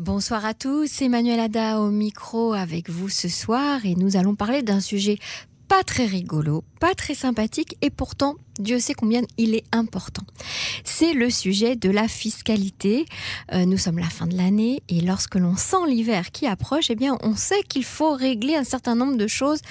Bonsoir à tous, Emmanuel Ada au micro avec vous ce soir et nous allons parler d'un sujet pas très rigolo, pas très sympathique et pourtant Dieu sait combien il est important. C'est le sujet de la fiscalité. Nous sommes à la fin de l'année et lorsque l'on sent l'hiver qui approche, eh bien, on sait qu'il faut régler un certain nombre de choses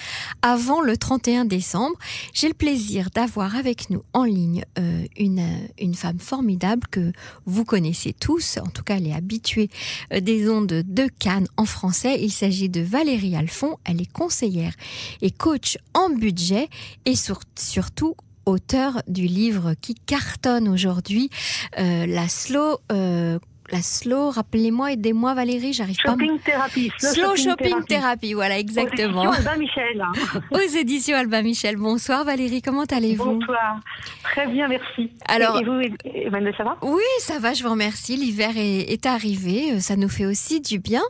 avant le 31 décembre. J'ai le plaisir d'avoir avec nous en ligne une femme formidable que vous connaissez tous. En tout cas, elle est habituée des ondes de Cannes en français. Il s'agit de Valérie Alphonse. Elle est conseillère et coach en budget et surtout auteur du livre qui cartonne aujourd'hui, la slow, rappelez-moi, aidez-moi Valérie, j'arrive pas. Slow Shopping Therapy, voilà, exactement. Aux éditions Albin Michel. Aux éditions Albin Michel. Bonsoir Valérie, comment allez-vous? Bonsoir, très bien, merci. Alors, et vous, Emmanuel, ça va? Oui, ça va, je vous remercie. L'hiver est arrivé, ça nous fait aussi du bien.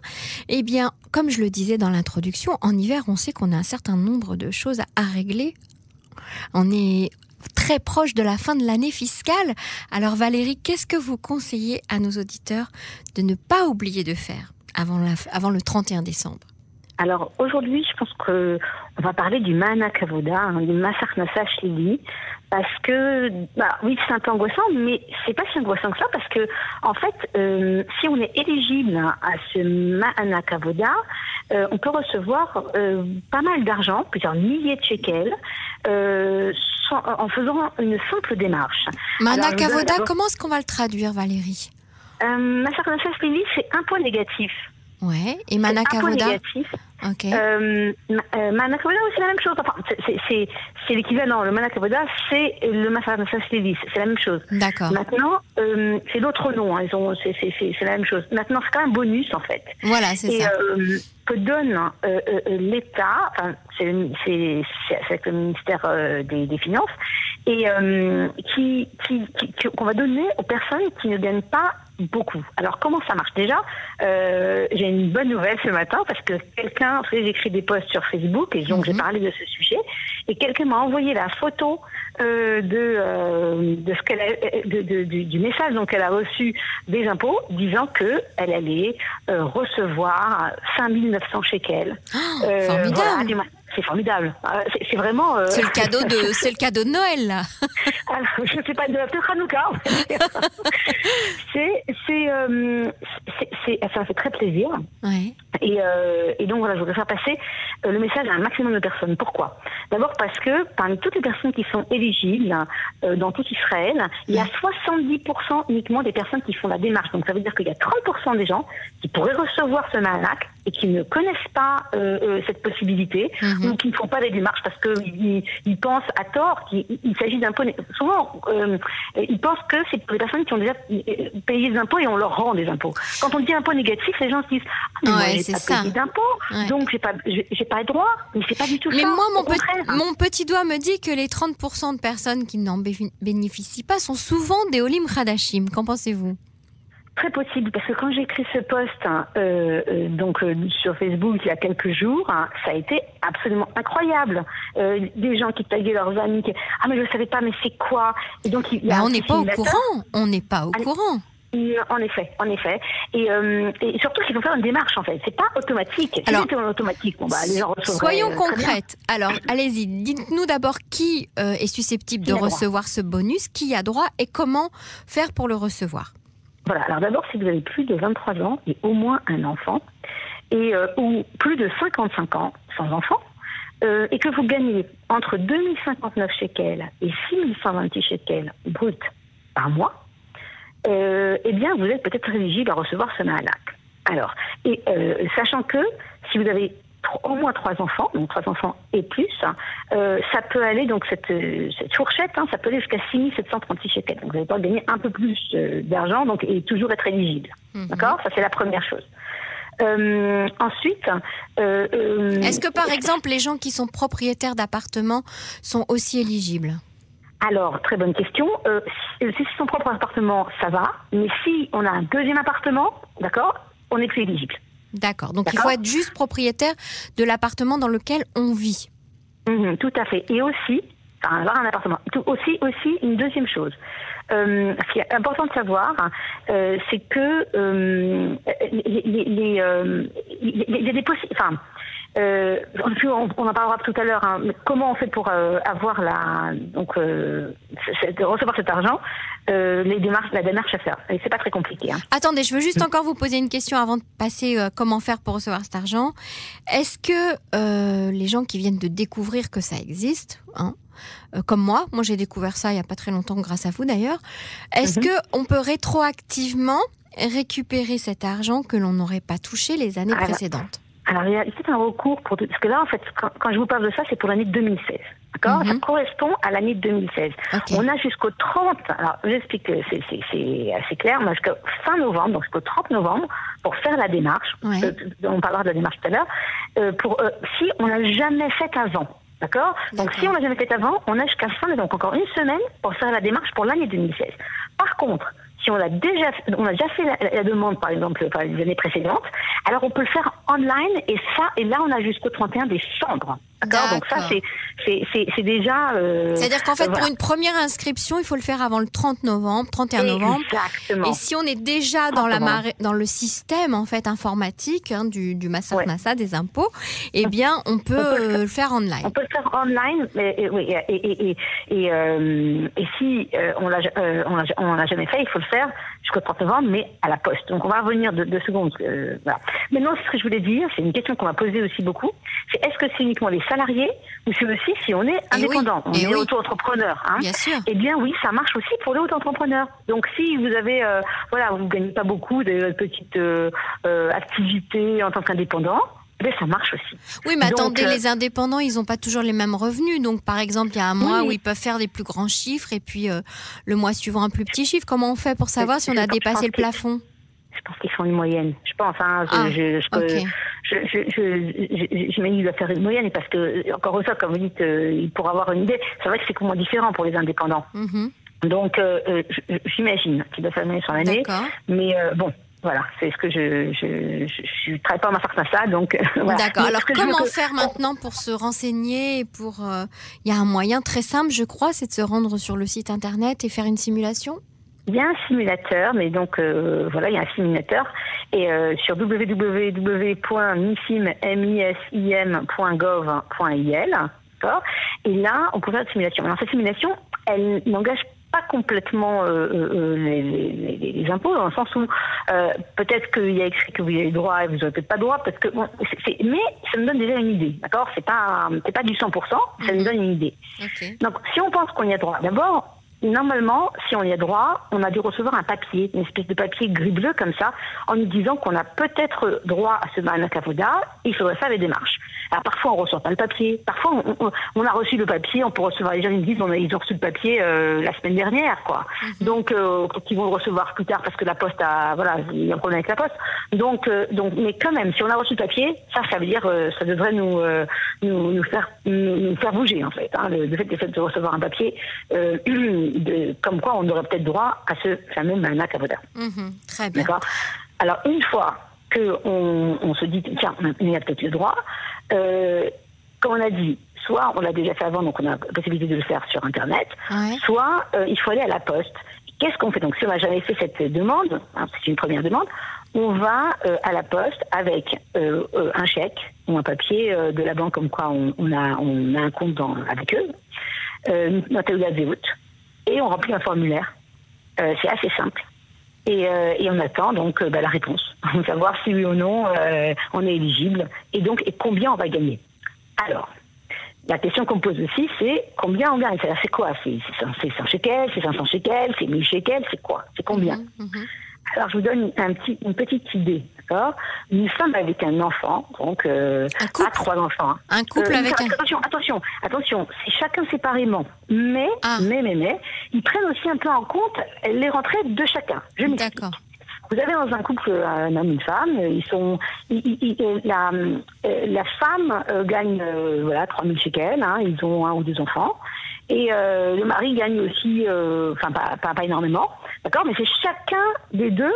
Eh bien, comme je le disais dans l'introduction, en hiver, on sait qu'on a un certain nombre de choses à régler. On est très proche de la fin de l'année fiscale. Alors Valérie, qu'est-ce que vous conseillez à nos auditeurs de ne pas oublier de faire avant le 31 décembre? Alors aujourd'hui, je pense qu'on va parler du Ma'anak Avoda, du Mas Hachnasa Shlili, parce que, oui, c'est un peu angoissant, mais c'est pas si angoissant que ça, parce que, en fait, si on est éligible à ce Ma'anak Avoda, on peut recevoir pas mal d'argent, plusieurs milliers de shekels, en faisant une simple démarche. Ma'anak Avoda, comment est-ce qu'on va le traduire, Valérie? Mas Hachnasa Shlili, c'est un point négatif. Ouais. Et Ma'anak Avoda. Okay. Ma'anak Avoda, c'est la même chose. Enfin, c'est l'équivalent. Le Ma'anak Avoda, c'est le Mas Hachnasa Shlili. C'est la même chose. D'accord. Maintenant, c'est d'autres noms. Hein. C'est la même chose. Maintenant, c'est quand même un bonus, en fait. Voilà, c'est ça. Que donne l'État, enfin, c'est avec le ministère des Finances, et qu'on va donner aux personnes qui ne gagnent pas beaucoup. Alors, comment ça marche? Déjà, j'ai une bonne nouvelle ce matin, parce que j'ai écrit des posts sur Facebook, et donc j'ai parlé de ce sujet, et quelqu'un m'a envoyé la photo de ce qu'elle a, du message qu'elle a reçu des impôts, disant qu'elle allait recevoir 5 900 shekels. Oh, formidable. Voilà, c'est formidable. C'est vraiment. C'est le cadeau de, c'est le cadeau de Noël là. Alors, je ne sais pas, de Hanouka. Ça fait très plaisir. Ouais. Et donc voilà, je voudrais faire passer le message à un maximum de personnes. Pourquoi? D'abord parce que parmi toutes les personnes qui sont éligibles dans tout Israël, il y a 70% uniquement des personnes qui font la démarche. Donc ça veut dire qu'il y a 30% des gens qui pourraient recevoir ce Ma'anak et qui ne connaissent pas cette possibilité, ou qui ne font pas les démarches parce qu'ils pensent à tort qu'il s'agit d'impôts. Souvent, ils pensent que c'est pour les personnes qui ont déjà payé des impôts et on leur rend des impôts. Quand on dit impôt négatif, les gens se disent « Ah, mais j'ai pas payé d'impôts, donc j'ai pas droit ». Mais c'est pas du tout ça. Mais moi, mon petit doigt me dit que les 30% de personnes qui n'en bénéficient pas sont souvent des Olim Hadashim. Qu'en pensez-vous? Très possible, parce que quand j'ai écrit ce post sur Facebook il y a quelques jours, ça a été absolument incroyable. Des gens qui taguaient leurs amis, ah mais je ne savais pas, mais c'est quoi? Et donc, on n'est pas au courant, courant. En effet. Et surtout qu'il faut faire une démarche en fait, c'est pas automatique. Alors, c'est automatique. Bon, les gens soyons concrètes. Alors allez-y, dites-nous d'abord qui est susceptible de recevoir ce bonus, qui a droit et comment faire pour le recevoir. Voilà, alors d'abord, si vous avez plus de 23 ans et au moins un enfant, et ou plus de 55 ans sans enfant, et que vous gagnez entre 2059 shekels et 6126 shekels brut par mois, eh bien, vous êtes peut-être éligible à recevoir ce Ma'anak. Alors, et sachant que si vous avez au moins 3 enfants, donc 3 enfants et plus, ça peut aller, donc cette fourchette, ça peut aller jusqu'à 6736 shekels. Donc vous allez pouvoir gagner un peu plus d'argent et toujours être éligible. D'accord ? Ça, c'est la première chose. Ensuite... est-ce que, par exemple, les gens qui sont propriétaires d'appartements sont aussi éligibles ? Alors, très bonne question. Si c'est son propre appartement, ça va. Mais si on a un deuxième appartement, d'accord, on n'est plus éligible. D'accord. Donc, il faut être juste propriétaire de l'appartement dans lequel on vit. Tout à fait. Et aussi, avoir un appartement. Aussi, une deuxième chose. Ce qui est important de savoir, c'est que on en parlera tout à l'heure, hein, mais comment on fait pour avoir recevoir cet argent, la démarche à faire. Et c'est pas très compliqué. Hein. Attendez, je veux juste encore vous poser une question avant de passer comment faire pour recevoir cet argent. Est-ce que les gens qui viennent de découvrir que ça existe, hein, comme moi j'ai découvert ça il n'y a pas très longtemps grâce à vous d'ailleurs, est-ce qu'on peut rétroactivement récupérer cet argent que l'on n'aurait pas touché les années précédentes? Alors, il y a peut-être un recours pour... Parce que là, en fait, quand je vous parle de ça, c'est pour l'année 2016. D'accord ? Ça correspond à l'année 2016. Okay. On a jusqu'au 30... Alors, j'explique que c'est assez clair. Mais jusqu'à fin novembre, donc jusqu'au 30 novembre, pour faire la démarche, ouais. On parlera de la démarche tout à l'heure, si on n'a jamais fait avant. D'accord ? Donc, si on n'a jamais fait avant, on a jusqu'à fin, donc encore une semaine, pour faire la démarche pour l'année 2016. Par contre... Si on a déjà fait la demande, par exemple, par les années précédentes, alors on peut le faire online et là on a jusqu'au 31 décembre. D'accord. Donc ça c'est déjà. C'est-à-dire qu'en fait pour une première inscription, il faut le faire avant le 30 novembre, 31 novembre. Exactement. Et si on est déjà dans le système en fait informatique hein, du Mas Hachnasa des impôts, eh bien on peut le faire online. On peut le faire online, et si on l'a jamais fait, il faut le faire jusqu'au 30 novembre, mais à la poste. Donc on va revenir deux secondes. Voilà. Maintenant, ce que je voulais dire, c'est une question qu'on m'a posée aussi beaucoup, c'est est-ce que c'est uniquement les salariés ou c'est aussi si on est indépendant, on est auto-entrepreneur. Hein, bien sûr. Eh bien oui, ça marche aussi pour les auto-entrepreneurs. Donc si vous avez, vous ne gagnez pas beaucoup de petites activités en tant qu'indépendant, mais ça marche aussi. Oui, mais attendez, les indépendants, ils n'ont pas toujours les mêmes revenus. Donc, par exemple, il y a un mois où ils peuvent faire des plus grands chiffres et puis le mois suivant un plus petit chiffre. Comment on fait pour savoir si on a dépassé le plafond ? Je pense qu'ils font une moyenne. Je pense, hein. J'imagine qu'il doit faire une moyenne parce que, encore une fois, comme vous dites, pour avoir une idée, c'est vrai que c'est comment différent pour les indépendants. Mm-hmm. Donc, j'imagine qu'ils doivent faire une moyenne sur l'année. Mais bon. Voilà, c'est ce que je travaille pas à Mas Hachnasa, donc voilà. D'accord. Alors comment faire maintenant pour se renseigner pour il y a un moyen très simple, je crois, c'est de se rendre sur le site internet et faire une simulation. Il y a un simulateur, mais donc il y a un simulateur et sur www.missim.gov.il. D'accord. Et là, on peut faire une simulation. Alors cette simulation, elle n'engage pas complètement les impôts, dans le sens où peut-être qu'il y a écrit que vous avez droit et vous n'avez peut-être pas droit, parce que mais ça me donne déjà une idée, d'accord ? C'est pas du 100%, ça me donne une idée. Okay. Donc si on pense qu'on y a droit, d'abord, normalement, si on y a droit, on a dû recevoir un papier, une espèce de papier gris-bleu comme ça, en nous disant qu'on a peut-être droit à ce Ma'anak Avoda, il faudrait faire les démarches. Alors parfois on ne reçoit pas le papier, parfois on a reçu le papier, on peut recevoir les gens qui me disent ils ont reçu le papier la semaine dernière, quoi. Donc ils vont le recevoir plus tard parce que la poste il y a un problème avec la poste. Donc mais quand même, si on a reçu le papier, ça veut dire ça devrait nous faire bouger en fait. Hein, le fait de recevoir un papier comme quoi on aurait peut-être droit à ce fameux Ma'anak Avoda. Très bien. D'accord. Alors une fois qu'on se dit tiens, il y a peut-être le droit. Comme on a dit, soit on l'a déjà fait avant, donc on a la possibilité de le faire sur Internet, soit il faut aller à la poste. Qu'est-ce qu'on fait ? Donc si on n'a jamais fait cette demande, hein, c'est une première demande, on va à la poste avec un chèque ou un papier de la banque comme quoi on a un compte avec eux, et on remplit un formulaire. C'est assez simple. Et on attend donc la réponse. On va savoir si oui ou non on est éligible et combien on va gagner. Alors, la question qu'on me pose aussi, c'est combien on gagne. C'est-à-dire, c'est quoi ? C'est 100 shekels, c'est 500 shekels, c'est 1000 shekels, c'est quoi ? C'est combien ? Alors, je vous donne une petite idée, d'accord ? Nous sommes avec un enfant, donc pas trois enfants. Hein. Un couple avec un... Attention, c'est chacun séparément. Mais, ils prennent aussi un peu en compte les rentrées de chacun. Je m'explique. D'accord. Vous avez dans un couple un homme et une femme, la femme gagne 3000 shekels, hein, ils ont un ou deux enfants, et le mari gagne aussi, pas énormément, d'accord, mais c'est chacun des deux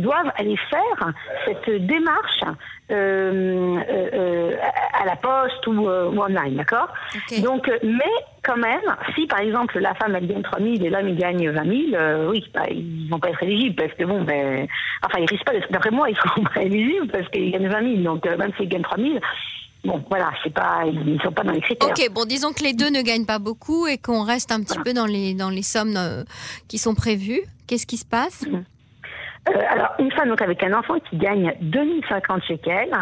doivent aller faire cette démarche à la poste ou online, d'accord ? Okay. Donc, mais quand même, si par exemple la femme elle gagne 3 000 et l'homme il gagne 20 000, oui, bah, ils vont pas être éligibles parce que bon, ben, enfin ils risquent pas, d'après moi, ils seront pas éligibles parce qu'ils gagnent 20 000, donc même s'ils gagnent 3 000. Bon, voilà, c'est pas, ils ne sont pas dans les critères. Ok, bon, disons que les deux ne gagnent pas beaucoup et qu'on reste un petit peu dans les sommes qui sont prévues. Qu'est-ce qui se passe ? Alors, une femme donc, avec un enfant qui gagne 2050 shekels,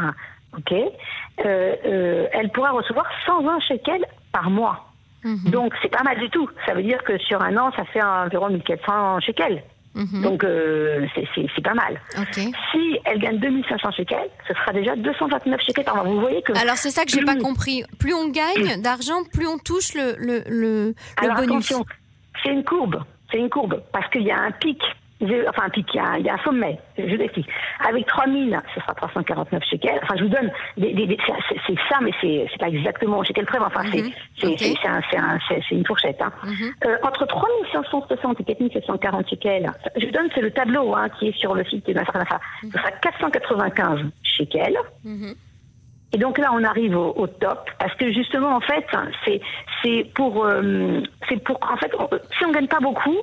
okay, elle pourra recevoir 120 shekels par mois. Mm-hmm. Donc, c'est pas mal du tout. Ça veut dire que sur un an, ça fait environ 1400 shekels. Mmh. Donc c'est pas mal. Okay. Si elle gagne 2500 shekels, ce sera déjà 229 shekels par mois. Vous voyez que... Alors c'est ça que j'ai pas compris. Plus on gagne d'argent, plus on touche le bonus. Attention, c'est une courbe. C'est une courbe parce qu'il y a un pic. Enfin, il y a un sommet, je l'explique. Avec 3000, ce sera 349 shekels. Enfin, je vous donne des c'est ça, mais c'est pas exactement shekels près. Enfin, c'est une fourchette. Hein. Mm-hmm. Entre 3560 et 4740 shekels, je vous donne, c'est le tableau hein, qui est sur le site de Mas Hachnasa. Mm-hmm. Ce sera 495 shekels. Mm-hmm. Et donc là, on arrive au top, parce que justement, en fait, c'est pour en fait, si on gagne pas beaucoup,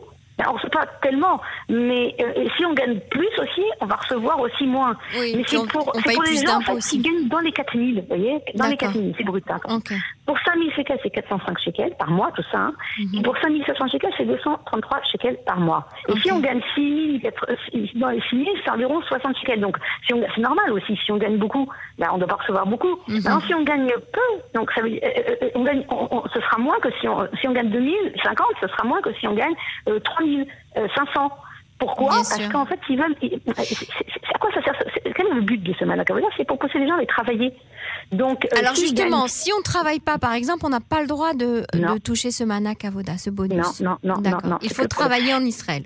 on ne reçoit pas tellement, mais si on gagne plus aussi, on va recevoir aussi moins. Oui, mais c'est pour les gens en fait, qui gagnent dans les 4000, vous voyez, dans les 4000, c'est brut. Hein, okay. Pour 5000 shekels, c'est 405 shekels par mois, tout ça. Hein. Mm-hmm. Et pour 5700 shekels, c'est 233 shekels par mois. Et okay. Si on gagne 6000, dans les 6000, c'est environ 60 shekels. Donc si on, c'est normal aussi, si on gagne beaucoup, ben, on ne doit pas recevoir beaucoup. Mm-hmm. Alors, si on gagne peu, donc ça veut dire, ce sera moins que si on gagne 2050, ce sera moins que si on gagne 3500. Pourquoi ? Parce qu'en fait, ils veulent. À quoi ça sert ? Quel est le but de ce Ma'anak Avoda ? C'est pour pousser les gens à les travailler. Donc, alors justement, si on ne travaille pas, par exemple, on n'a pas le droit de toucher ce Ma'anak Avoda, ce bonus. Non. Il faut travailler en Israël.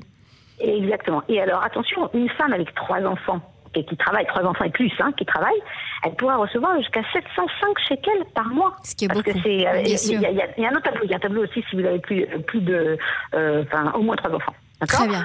Exactement. Et alors, attention, une femme avec 3 enfants, qui travaille, 3 enfants et plus, hein, qui travaille, elle pourra recevoir jusqu'à 705 shekels par mois. Ce qui est beaucoup. Il y a un autre tableau. Il y a un tableau aussi si vous avez au moins 3 enfants. D'accord ? Très bien.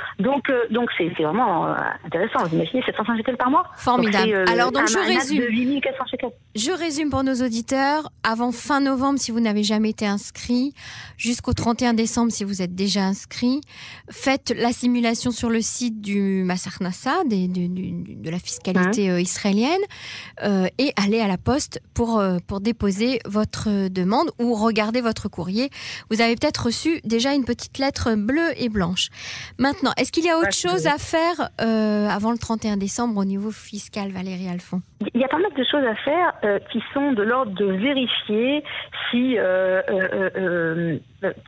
Donc c'est vraiment intéressant. Vous imaginez 705 shekels par mois ? Formidable. Donc alors donc je résume. 8400 shekels. Je résume pour nos auditeurs. Avant fin novembre, si vous n'avez jamais été inscrit, jusqu'au 31 décembre, si vous êtes déjà inscrit, faites la simulation sur le site du Mas Hachnasa, de la fiscalité israélienne, et allez à la poste pour déposer votre demande ou regardez votre courrier. Vous avez peut-être reçu déjà une petite lettre bleue et blanche. Maintenant, est-ce qu'il y a autre chose à faire avant le 31 décembre au niveau fiscal, Valérie Alphonse ? Il y a pas mal de choses à faire qui sont de l'ordre de vérifier si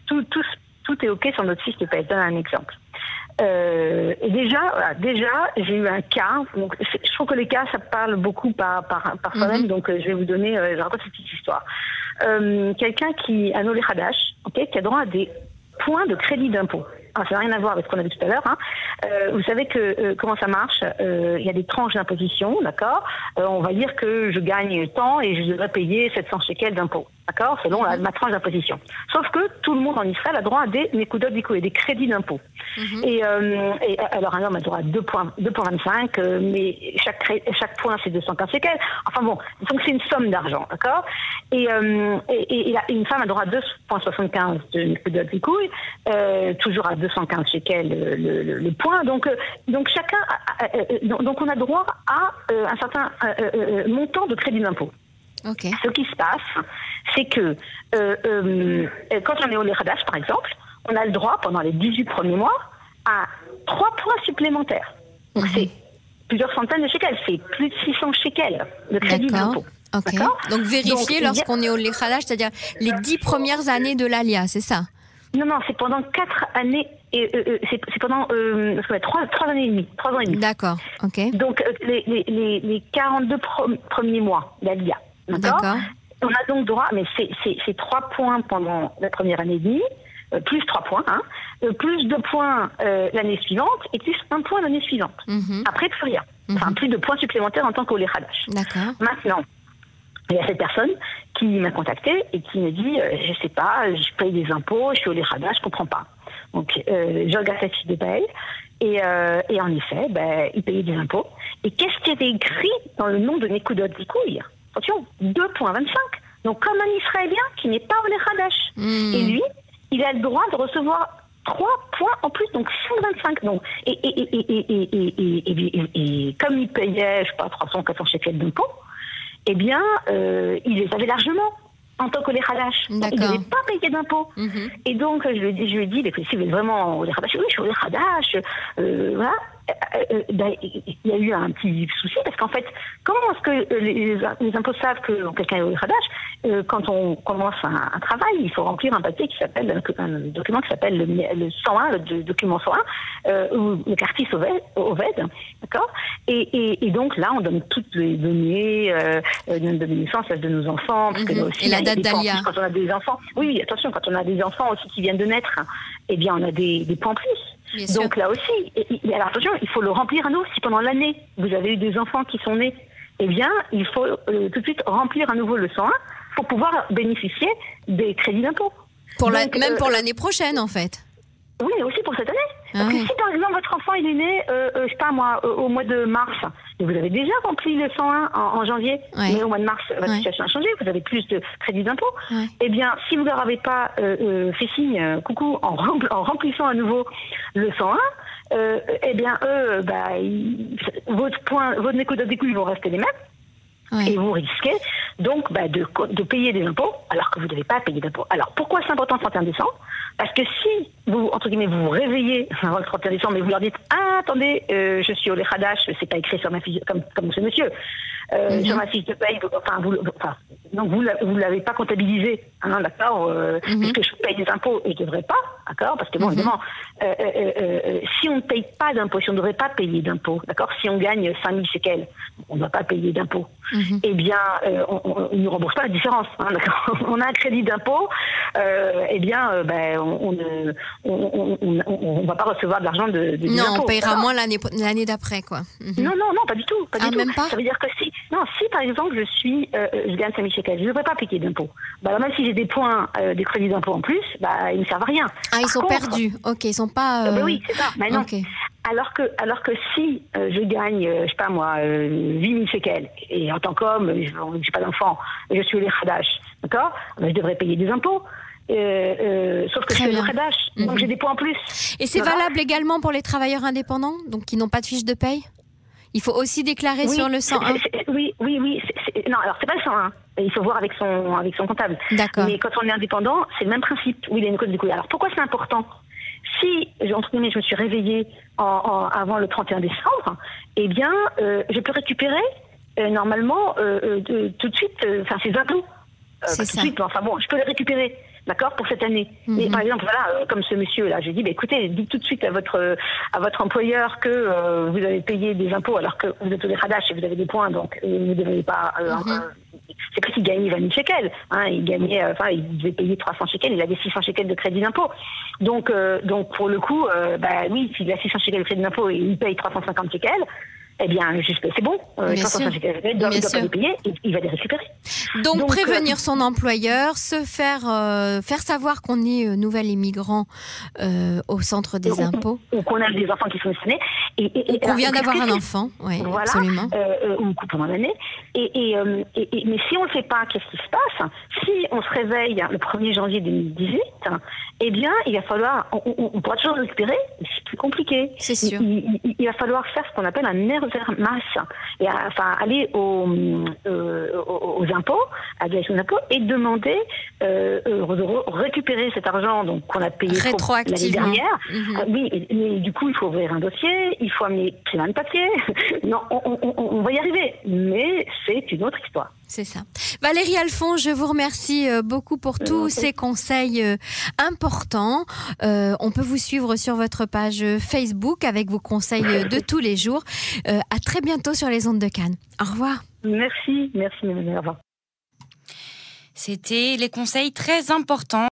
tout est OK sur notre fiche de paie. Je donne un exemple. Déjà, j'ai eu un cas. Donc, je trouve que les cas, ça parle beaucoup par soi-même. Mm-hmm. Donc, je vais vous donner, je raconte cette petite histoire. Quelqu'un qui, un Oleh Hadash, okay, qui a droit à des points de crédit d'impôt. Ah, ça n'a rien à voir avec ce qu'on a vu tout à l'heure. Hein. Vous savez que comment ça marche ? Il y a des tranches d'imposition, d'accord ? On va dire que je gagne tant et je devrais payer 700 shekels d'impôt, d'accord ? Selon ma tranche d'imposition. Sauf que tout le monde en Israël a droit à des nekudot zikouy, des crédits d'impôt. Mm-hmm. Et alors un homme a droit à 2,25, mais chaque point c'est 215 shekels. Enfin bon, donc c'est une somme d'argent, d'accord ? Et une femme a droit à 2,75 de nekudot zikouy, toujours à 215 shekels le point. Donc chacun donc on a droit à un certain montant de crédit d'impôt. Okay. Ce qui se passe, c'est que quand on est au Lekadash, par exemple, on a le droit pendant les 18 premiers mois à 3 points supplémentaires. Donc c'est plusieurs centaines de shekels, c'est plus de 600 shekels de crédit d'impôt. Okay. D'accord. Donc vérifier lorsqu'on est au Lekadash, c'est-à-dire les 10 premières années de l'Alia, c'est ça ? Non, c'est pendant 4 années, et c'est pendant 3 ans et demi. D'accord, ok. Donc les 42 premiers mois d'Alia, d'accord. On a donc droit, mais c'est 3 points pendant la première année et demie, plus 3 points, hein, plus 2 points l'année suivante, et plus 1 point l'année suivante. Mm-hmm. Après, plus rien. Mm-hmm. Enfin, plus de points supplémentaires en tant qu'Oleh Hadash. D'accord. Maintenant, il y a cette personne qui m'a contactée et qui me dit je sais pas, je paye des impôts, je suis au Lekadash, je comprends pas. Donc je regarde cette fiche de paye Et en effet, ben, ils payaient des impôts. Et qu'est-ce qui avait écrit dans le nom de Nekudot Zikouï ? Attention, 2,25. Donc comme un Israélien qui n'est pas Oleh Hadash. Mmh. Et lui, il a le droit de recevoir 3 points en plus, donc 125. Donc, et comme il payait, je sais pas, 300, 400 shekels d'impôts, eh bien, il les avait largement en tant qu'Oleh Hadash. Il n'avait pas payé d'impôts. Mm-hmm. Et donc, je lui ai dit, mais si vous êtes vraiment Oleh Hadash, oui, je suis Oleh Hadash, voilà. Il y a eu un petit souci parce qu'en fait, comment est-ce que les impôts savent que quelqu'un est Oleh Hadash? Quand on commence un travail, il faut remplir un papier qui s'appelle, un document qui s'appelle le 101, le document 101, le quartier Oved, d'accord? Et donc là, on donne toutes les données, de naissance, l'âge de nos enfants, parce que là aussi, et la date d'Alia. Quand on a des enfants, oui, attention, quand on a des enfants aussi qui viennent de naître, eh bien, on a des points plus. Bien donc sûr. Là aussi, et alors attention, il faut le remplir à nouveau. Si pendant l'année, vous avez eu des enfants qui sont nés, eh bien, il faut tout de suite remplir à nouveau le 101 pour pouvoir bénéficier des crédits d'impôt. Même pour l'année prochaine, en fait. Oui, mais aussi pour cette année. Parce que si, par exemple, votre enfant il est né, je sais pas moi, au mois de mars, et vous avez déjà rempli le 101 en janvier, ouais. Mais au mois de mars, votre situation a changé, vous avez plus de crédits d'impôt. Ouais. Eh bien, si vous leur avez pas fait signe, coucou, en remplissant à nouveau le 101, eh bien, eux, bah, votre Nekudot Zikouï vont rester les mêmes. Ouais. Et vous risquez donc de payer des impôts alors que vous n'avez pas payé d'impôts. Alors pourquoi c'est important le 31 décembre ? Parce que si vous, entre guillemets, vous vous réveillez avant le 31 décembre et vous leur dites « Ah, attendez, je suis Oleh Hadash, c'est pas écrit sur ma fiche, comme ce monsieur, sur ma fiche de paye, donc vous l'avez pas comptabilisé, hein, d'accord, puisque je paye des impôts et je devrais pas, d'accord, parce que bon, évidemment, si on ne paye pas d'impôts, si on ne devrait pas payer d'impôts, d'accord, si on gagne 5000 shekels, on ne doit pas payer d'impôts. Eh bien, on ne rembourse pas la différence. Hein, d'accord. On a un crédit d'impôt, eh bien, on ne va pas recevoir de l'argent de non, d'impôt, on paiera moins l'année d'après, quoi. Non, pas du tout. Même pas. Ça veut dire que si par exemple, je gagne 5 000 shekels, je ne devrais pas appliquer d'impôt. Bah, même si j'ai des points, des crédits d'impôt en plus, bah, ils ne servent à rien. Ah, ils sont perdus. Ok, ils sont pas. Bah oui, c'est ça. Mais non. Okay. Alors que si je gagne, je sais pas moi, 8 000 shekels, et en tant qu'homme, je n'ai pas d'enfant, je suis Oleh Hadash, d'accord ? Ben, je devrais payer des impôts, sauf que je suis Oleh Hadash, donc j'ai des points en plus. Et c'est valable également pour les travailleurs indépendants, donc qui n'ont pas de fiche de paye ? Il faut aussi déclarer sur le 101 ? Oui. Non, alors c'est pas le 101. Il faut voir avec son comptable. D'accord. Mais quand on est indépendant, c'est le même principe. Oui, il y a une cause du coup. Alors pourquoi c'est important ? Si, entre guillemets, je me suis réveillée avant le 31 décembre, eh bien, je peux récupérer, normalement, tout de suite, enfin, ces impôts. Tout de suite, enfin bon, je peux les récupérer, d'accord, pour cette année. Mais par exemple, voilà, comme ce monsieur-là, je lui dis, bah, écoutez, dites tout de suite à votre employeur que vous avez payé des impôts alors que vous êtes Oleh Hadash et vous avez des points, donc vous ne devez pas... c'est parce qu'il gagnait 20 000 shekels. Hein, il devait payer 300 shekels, il avait 600 shekels de crédit d'impôt. Donc pour le coup, oui, s'il a 600 shekels de crédit d'impôt et il paye 350 shekels, eh bien, c'est bon. 350 shekels, il doit pas les payer, il va les récupérer. Donc prévenir son employeur, se faire savoir qu'on est nouvel immigrant au centre des impôts. Ou qu'on a des enfants qui sont nés. Et qu'on vient d'avoir un enfant, oui, voilà, absolument. Ou pendant l'année. Mais si on ne le fait pas, qu'est-ce qui se passe ? Si on se réveille le 1er janvier 2018, eh bien, il va falloir... On pourra toujours récupérer, mais c'est plus compliqué. C'est sûr. Il va falloir faire ce qu'on appelle un nerveur masse. Et aller aux impôts, à la direction des impôts, et demander de récupérer cet argent donc, qu'on a payé l'année dernière. Oui, mais du coup, il faut ouvrir un dossier, il faut amener plein de papiers. Non, on va y arriver, mais c'est une autre histoire. C'est ça. Valérie Alphonse, je vous remercie beaucoup pour tous ces conseils importants. On peut vous suivre sur votre page Facebook avec vos conseils de tous les jours. À très bientôt sur les ondes de Cannes. Au revoir. Merci, Emmanuel. Au revoir. C'était les conseils très importants.